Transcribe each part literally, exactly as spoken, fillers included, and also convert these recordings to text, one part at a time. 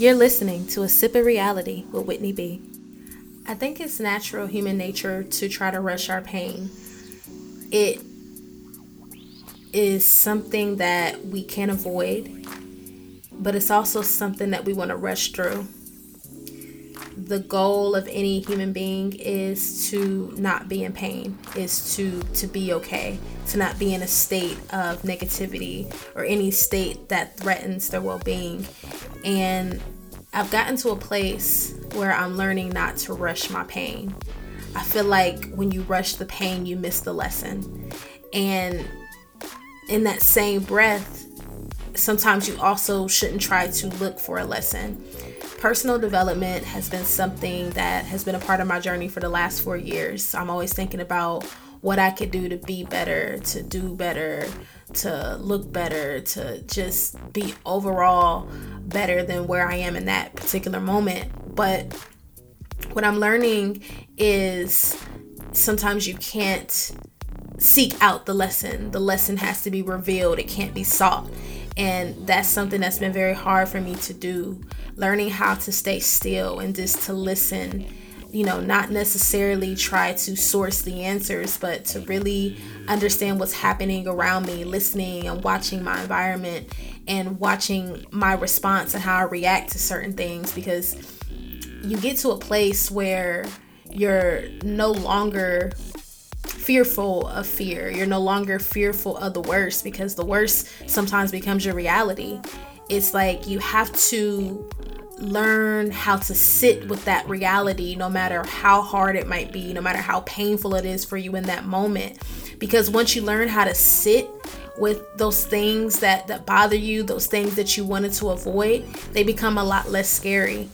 You're listening to A Sip of Reality with Whitney B. I think it's natural human nature to try to rush our pain. It is something that we can't avoid, but it's also something that we want to rush through. The goal of any human being is to not be in pain, is to, to be okay, to not be in a state of negativity or any state that threatens their well-being. And I've gotten to a place where I'm learning not to rush my pain. I feel like when you rush the pain, you miss the lesson. And in that same breath, sometimes you also shouldn't try to look for a lesson. Personal development has been something that has been a part of my journey for the last four years. I'm always thinking about what I could do to be better, to do better, to look better, to just be overall better than where I am in that particular moment. But what I'm learning is sometimes you can't seek out the lesson. The lesson has to be revealed. It can't be sought. And that's something that's been very hard for me to do. Learning how to stay still and just to listen, you know, not necessarily try to source the answers, but to really understand what's happening around me, listening and watching my environment and watching my response and how I react to certain things, because you get to a place where you're no longer fearful of fear. You're no longer fearful of the worst, because the worst sometimes becomes your reality. It's like you have to learn how to sit with that reality, no matter how hard it might be, no matter how painful it is for you in that moment. Because once you learn how to sit with those things that, that bother you, those things that you wanted to avoid, they become a lot less scary.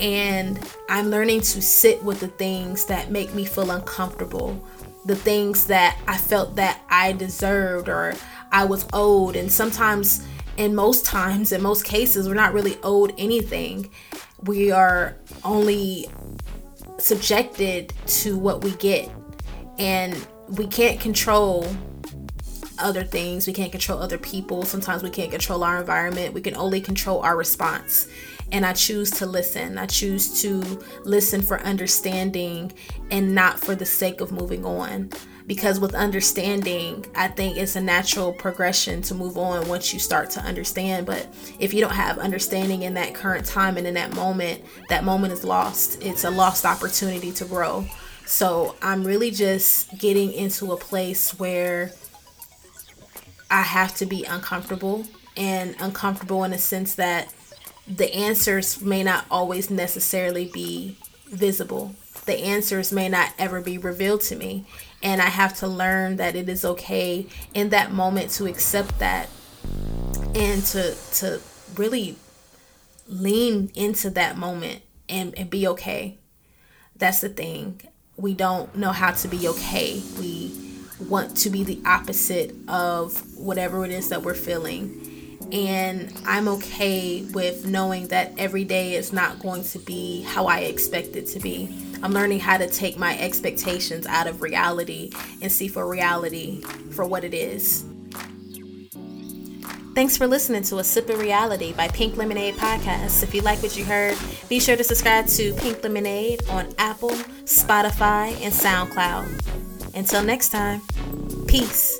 And I'm learning to sit with the things that make me feel uncomfortable, the things that I felt that I deserved or I was owed. And sometimes, and most times, in most cases, we're not really owed anything. We are only subjected to what we get. And we can't control other things. We can't control other people. Sometimes we can't control our environment. We can only control our response. And I choose to listen. I choose to listen for understanding and not for the sake of moving on. Because with understanding, I think it's a natural progression to move on once you start to understand. But if you don't have understanding in that current time and in that moment, that moment is lost. It's a lost opportunity to grow. So I'm really just getting into a place where I have to be uncomfortable, and uncomfortable in a sense that the answers may not always necessarily be visible. The answers may not ever be revealed to me. And I have to learn that it is okay in that moment to accept that and to to really lean into that moment and, and be okay. That's the thing. We don't know how to be okay. We want to be the opposite of whatever it is that we're feeling. And I'm okay with knowing that every day is not going to be how I expect it to be. I'm learning how to take my expectations out of reality and see for reality for what it is. Thanks for listening to A Sip of Reality by Pink Lemonade Podcast. If you like what you heard, be sure to subscribe to Pink Lemonade on Apple, Spotify, and SoundCloud. Until next time, peace.